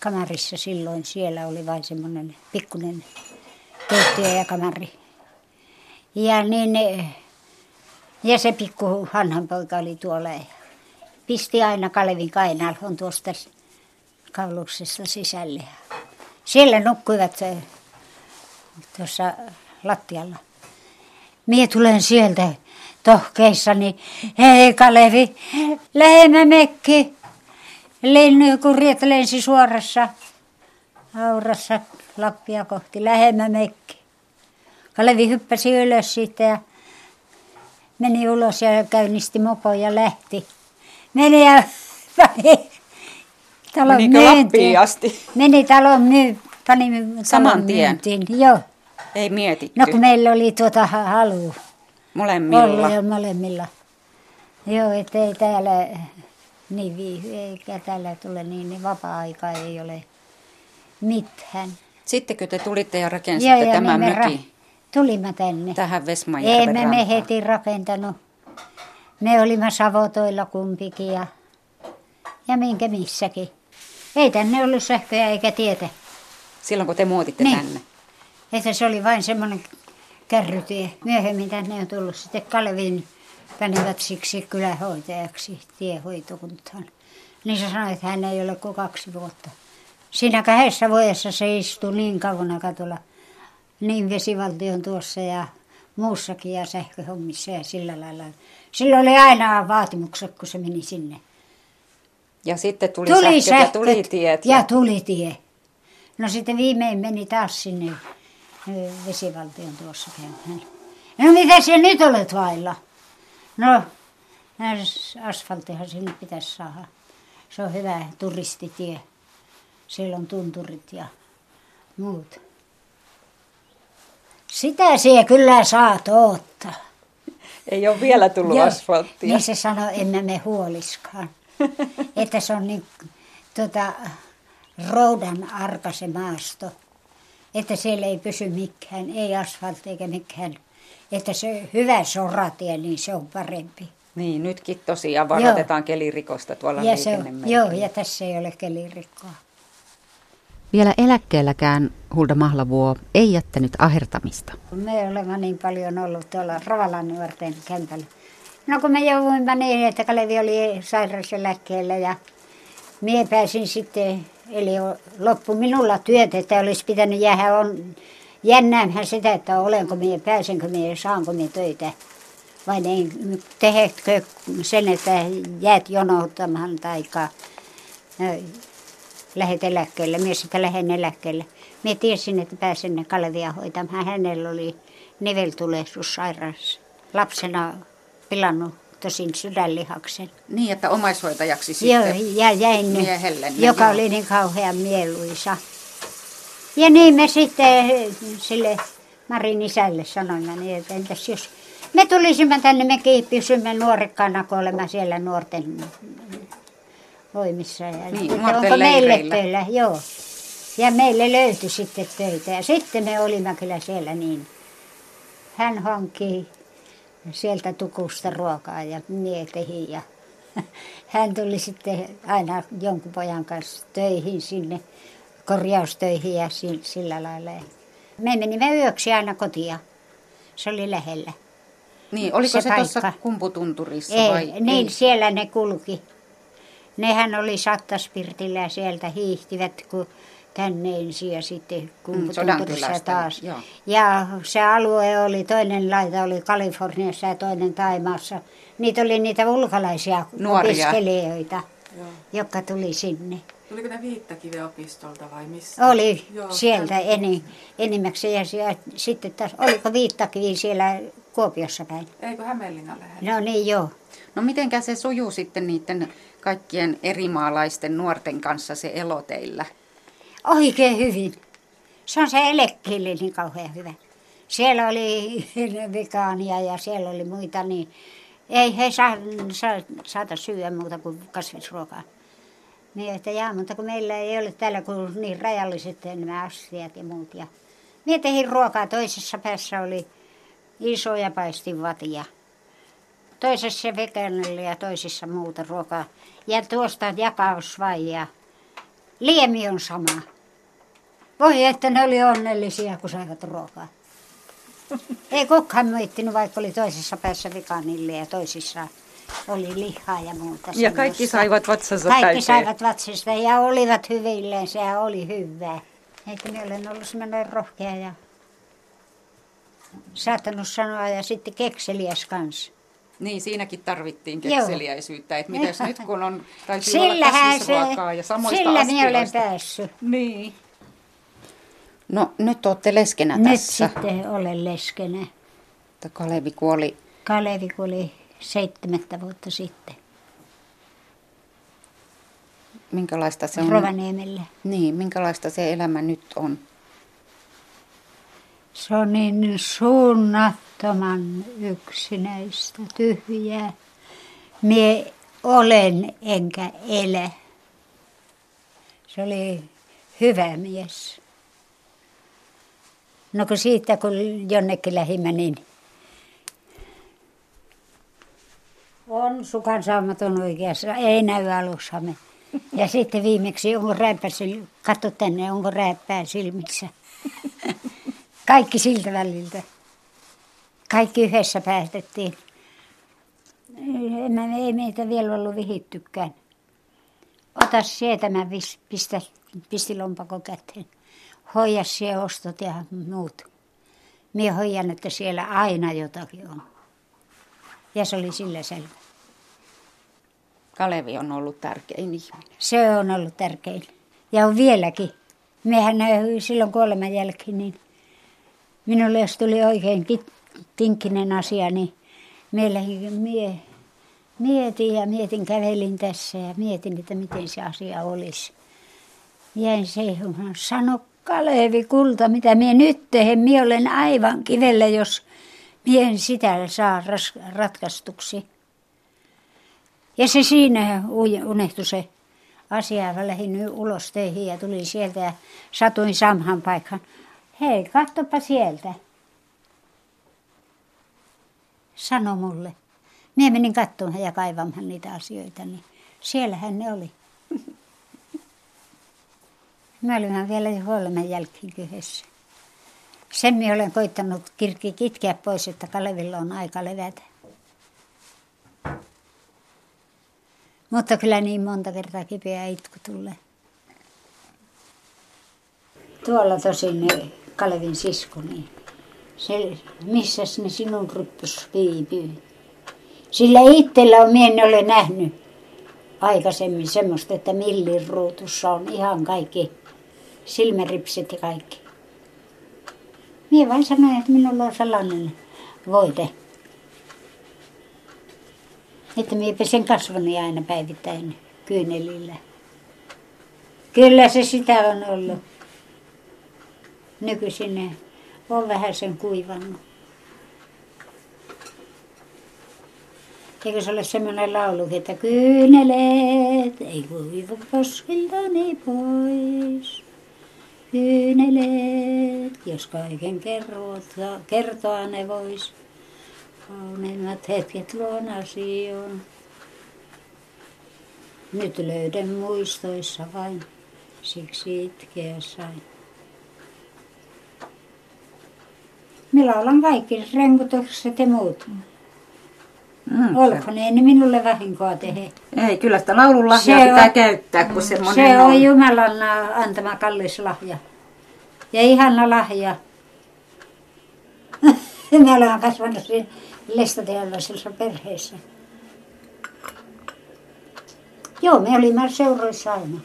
kamarissa silloin siellä oli vain semmoinen pikkuinen keittiö ja kamari. Ja, niin, ja se pikku hanhenpoika oli tuolla. Pisti aina Kalevin kainalhon tuosta kauluksesta sisälle. Siellä nukkuivat tuossa lattialla. Mie tulen sieltä tohkeissani. Hei Kalevi, lähemmä mekki. Kurjet lensi suorassa aurassa Lappia kohti. Lähemmä mekki. Kalevi hyppäsi ylös siitä ja meni ulos ja käynnisti mopoon ja lähti. Meni ja pani talon myyntiin. Asti? Meni talon myyntiin. Saman tien? Joo. Ei mietitty? No kun meillä oli tuota haluu. Molemmilla? Oli jo molemmilla. Joo, ettei täällä niin viihy, eikä täällä tule niin, niin vapaa-aikaa ei ole mitään. Sittenkö te tulitte ja rakensitte joo, tämän niin mökin? Ra- tulimme tänne. Tähän Vesmanjärven rantaan. Emme me heti rakentanut. Me olimme savotoilla kumpikin ja, ja minkä missäkin. Ei tänne ollut sähköä eikä tietä. Silloin kun te muotitte niin tänne? Että se oli vain semmoinen kärrytie. Myöhemmin tänne on tullut sitten Kalevin panivät siksi kylähoitajaksi tiehoitokuntaan. Niin se sanoi, että hän ei ole kuin kaksi vuotta. Siinä kahdessa vuodessa se istui niin kauan katolla niin vesivaltion tuossa ja muussakin ja sähköhommissa ja sillä lailla. Silloin oli aina vaatimukset, kun se meni sinne. Ja sitten tuli, tuli sähköt ja tuli tiet. Ja tuli tie. No sitten viimein meni taas sinne vesivaltion tuossa käymään. No mitä siellä nyt olet vailla? No asfalttihan sinne pitäisi saada. Se on hyvä turistitie. Siellä on tunturit ja muut. Sitä siellä kyllä saat odottaa. Ei ole vielä tullut joo, asfalttia. Niin se sanoi, emme me huoliskaan. Että se on niin tuota, roudan arka se maasto. Että siellä ei pysy mikään, ei asfaltti eikä mikään. Että se hyvä soratie, niin se on parempi. Niin, nytkin tosiaan varoitetaan kelirikosta tuolla liikennemerkillä. Joo, ja tässä ei ole kelirikkoa. Vielä eläkkeelläkään Hulda Maahlavuo ei jättänyt ahertamista. Me olemme niin paljon ollut tuolla Ravalan nuorten kämpällä. No kun me jouduimme niin, että Kalevi oli sairauseläkkeellä ja minä pääsin sitten, eli loppu minulla työtä, että olisi pitänyt jäädä on, jännäämhän sitä, että olenko minä, pääsenkö minä, saanko minä töitä. Vai niin, tehdätkö sen, että jäät jonottamaan taikaa. Lähet eläkkeelle. Minä sitä lähden eläkkeelle. Minä tiesin, että pääsen Kalevia hoitamaan. Hänellä oli niveltulehdussairaus. Lapsena pilannut tosin sydänlihaksen. Niin, että omaishoitajaksi sitten joo, ja jäin, miehelle. Joka joo. Oli niin kauhean mieluisa. Ja niin me sitten sille Marin isälle sanoimme, että entäs jos Me tulisimme tänne, mekin pysymme nuorekkaana, kun olemme siellä nuorten voimissa. Ja niin, onko meille töillä? Joo. Ja meille löytyi sitten töitä. Ja sitten me olimme kyllä siellä niin. Hän hankki sieltä Tukusta ruokaa ja mie tehin. Ja hän tuli sitten aina jonkun pojan kanssa töihin sinne, korjaustöihin ja sillä lailla. Me menimme yöksi aina kotia. Se oli lähellä. Niin, oliko se, se tuossa Kumputunturissa? Ei, vai? Niin ei. Siellä ne kulki. Nehän oli Sattaspirtillä ja sieltä hiihtivät kun tänne ensin ja sitten Kumputunturissa taas. Joo. Ja se alue oli, toinen laita oli Kaliforniassa ja toinen Thaimaassa. Niitä oli niitä ulkalaisia nuoria opiskelijoita, joo, jotka tuli sinne. Oliko ne Viittakiven opistolta vai missä? Oli, joo, sieltä eni, enimmäkseen. Ja siellä, sitten taas, oliko Viittakivi siellä Kuopiossa päin? Eikö Hämeenlinna lähellä? No niin, joo. No mitenkä se sujuu sitten niiden kaikkien erimaalaisten nuorten kanssa se elo teillä? Oikein hyvin. Se on se elekkiili niin kauhean hyvä. Siellä oli vikaania ja siellä oli muita, niin ei he saa, saa, saata syödä muuta kuin kasvisruokaa. Niin, että jaa, mutta kun meillä ei ole täällä kuin niin rajalliset nämä astiat ja muut. Ja minä tehin ruokaa. Toisessa päässä oli isoja paistinvatia. Toisessa vegaanille ja toisessa muuta ruokaa. Ja tuosta jakausvaija. Liemi on sama. Voi, että ne oli onnellisia, kun saivat ruokaa. Ei kukaan moittinut, vaikka oli toisessa päässä vegaanille ja toisissa oli lihaa ja muuta. Ja kaikki saivat vatsansa täyteen. Kaikki saivat vatsasta ja olivat hyvilleen. Se oli hyvää. Että minä olen ollut semmoinen rohkea ja saattanut sanoa ja sitten kekseliäs kanssa. Niin, siinäkin tarvittiin kekseliäisyyttä. Että mitäs nyt kun on, täytyy olla kasvisruokaa ja samoista sillä askeleista. Sillä minä olen päässyt. Niin. No nyt olette leskenä nyt tässä. Nyt sitten olen leskenä. Kalevi kuoli. Kalevi kuoli seitsemättä vuotta sitten. Minkälaista se on? Rovaniemellä. Niin, minkälaista se elämä nyt on? Se on niin suunnattoman yksinäistä, tyhjää. Mie olen enkä elä. Se oli hyvä mies. No kun siitä kun jonnekin lähimmä niin. On sukan saamaton oikeassa, ei näy alushame. Ja sitten viimeksi, onko rääppää silmissä, katso tänne, onko rääppää silmissä. Kaikki siltä väliltä. Kaikki yhdessä päästettiin. Ei, ei meitä vielä ollut vihittykään. Ota sietämä, pistä, pisti lompako käteen. Hoija siellä ostot ja muut. Mie hoijan, että siellä aina jotakin on. Ja se oli sillä selvä. Kalevi on ollut tärkein ihminen. Se on ollut tärkein. Ja on vieläkin. Mehän silloin kuoleman jälkeen, niin minulle jos tuli oikein tinkkinen asia, niin meillä mie, mietin ja mietin, kävelin tässä ja mietin, että miten se asia olisi. Jäin seihumaan, sano Kalevi kulta, mitä mie nyt tehen, mie olen aivan kivellä, jos mie en sitä saa ratkaistuksi. Ja se siinä unehtui se asia. Mä lähdin ulos töihin ja tulin sieltä ja satuin samhan paikkaan. Hei, katsopa sieltä. Sano mulle. Mie menin katsomaan ja kaivamaan niitä asioita, niin siellähän ne oli. Mä olin vielä huoleman jälkeen kyhdessä. Sen minä olen koittanut kirkki kitkeä pois, että Kalevilla on aika levätä. Mutta kyllä niin monta kertaa kipeä itku tulee. Tuolla tosin ne Kalevin sisko, niin se, missäs ne sinun ryppys viipyy? Sillä itsellä on, minä en ole nähnyt aikaisemmin semmoista, että millin ruutussa on ihan kaikki silmäripset ja kaikki. Minä vain sanoin, että minulla on sellainen voite. Että minä pesen kasvoni aina päivittäin kyynelillä. Kyllä se sitä on ollut. Nykyisin on vähän sen kuivannut. Eikö se ole semmoinen laulu, että kyyneleet ei kuivu koskiltani pois. Kyyneleet, jos kaiken kerrota, kertoa ne vois. Kauneimmat hetket luonasi on. Nyt löydän muistoissa vain, siksi itkeä sain. Me laulan kaikki renkutukset ja muut. Mm, olko ne, niin minulle vahinkoa tehdä. Ei, kyllä sitä laulun lahjaa pitää on, käyttää, kun semmoinen on. Se on Jumalan antama kallis lahja. Ja ihana lahja. Minä olen kasvanut siinä Lestadiolaisessa perheessä. Joo, me olimme seuroissa aina.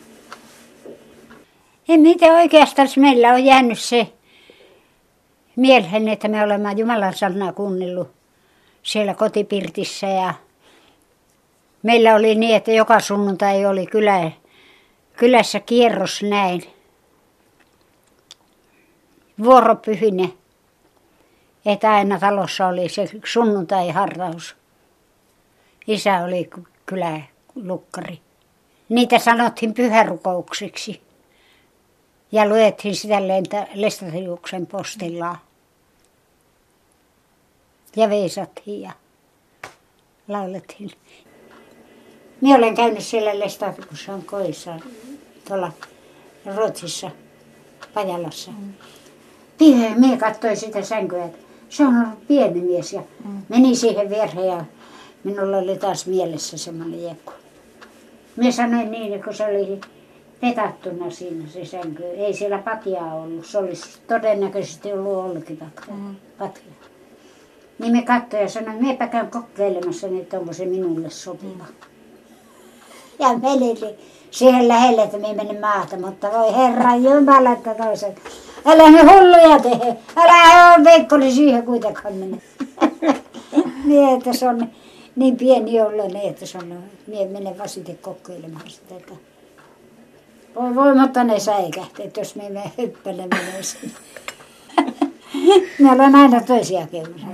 En niitä oikeastaan meillä on jäänyt se mieleen, että me olemme Jumalan sanaa kuunnellut siellä kotipirtissä. Ja meillä oli niin, että joka sunnuntai oli kylä, kylässä kierros näin, vuoropyhine, että aina talossa oli se sunnuntaihartaus. Isä oli kylälukkari. Niitä sanottiin pyhärukouksiksi ja luettiin sitä Lestadiuksen postillaan. Ja veisattiin ja laulettiin. Minä olen käynyt siellä Lestadiuksen kodissa tuolla Ruotsissa, Pajalassa. Pihe, minä katsoin sitä sänkyä, että se on ollut pieni mies ja meni siihen viereen ja minulla oli taas mielessä semmoinen jekku. Minä sanoin niin, kun se oli petattuna siinä se sänky. Ei siellä patjaa ollut, se olisi todennäköisesti ollut olkipatja. Mm. Niin me katsoin ja sanoin, että minäpä käyn kokeilemassa, että onko se minulle sopiva. Ja menin siihen lähelle, että minä menin maata, mutta voi Herran Jumala, että toiset. Älä me hulluja tehdä, älä ole veikkoni siihen kuitenkaan mennä. Niin, että se on niin pieni ollen, että se on, minä menen vasiten kokeilemaan sitä. Että voi voi, mutta ne säikähteet, jos me emme hyppäilemään sinne. Me ollaan aina toisia keunassa.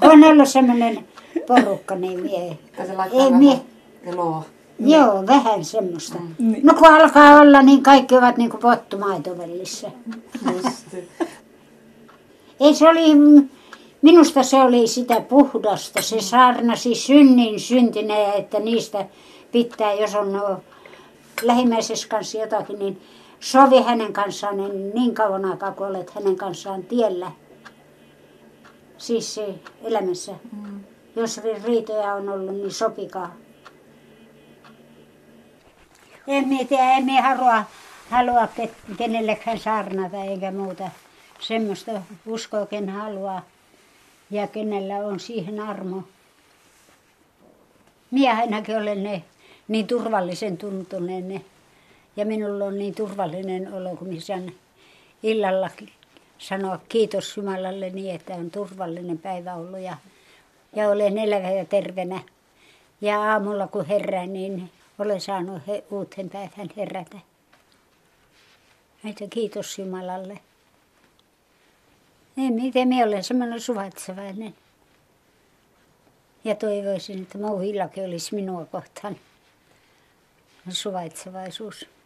On ollut semmoinen porukka, niin mie. Ei mie. Eloa. Joo, vähän semmoista. Mm. No kun alkaa olla, niin kaikki ovat niin kuin pottumaitovällissä. Ei se oli, minusta se oli sitä puhdasta. Se saarnasi synnin syntinä ja että niistä pitää, jos on lähimmäisessä kanssa jotakin, niin sovi hänen kanssaan niin, niin kauan aikaa, kun olet hänen kanssaan tiellä. Siis elämässä. Mm. Jos riitoja on ollut, niin sopikaa. En minä tiedä, en minä halua, halua kenellekään saarnata eikä muuta. Semmoista uskoa, ken haluaa ja kenellä on siihen armo. Minä ainakin olen ne, niin turvallisen tuntuneenne. Ja minulla on niin turvallinen olo, kun minä saan illalla sanoa kiitos Jumalalle niin, että on turvallinen päivä ollut. Ja, ja olen elävä ja terveenä. Ja aamulla kun herään, niin olen saanut he, uuteen päivään herätä. Että kiitos Jumalalle. Ei miten, minä olen semmoinen suvaitsevainen. Ja toivoisin, että muillakin olisi minua kohtaan suvaitsevaisuus.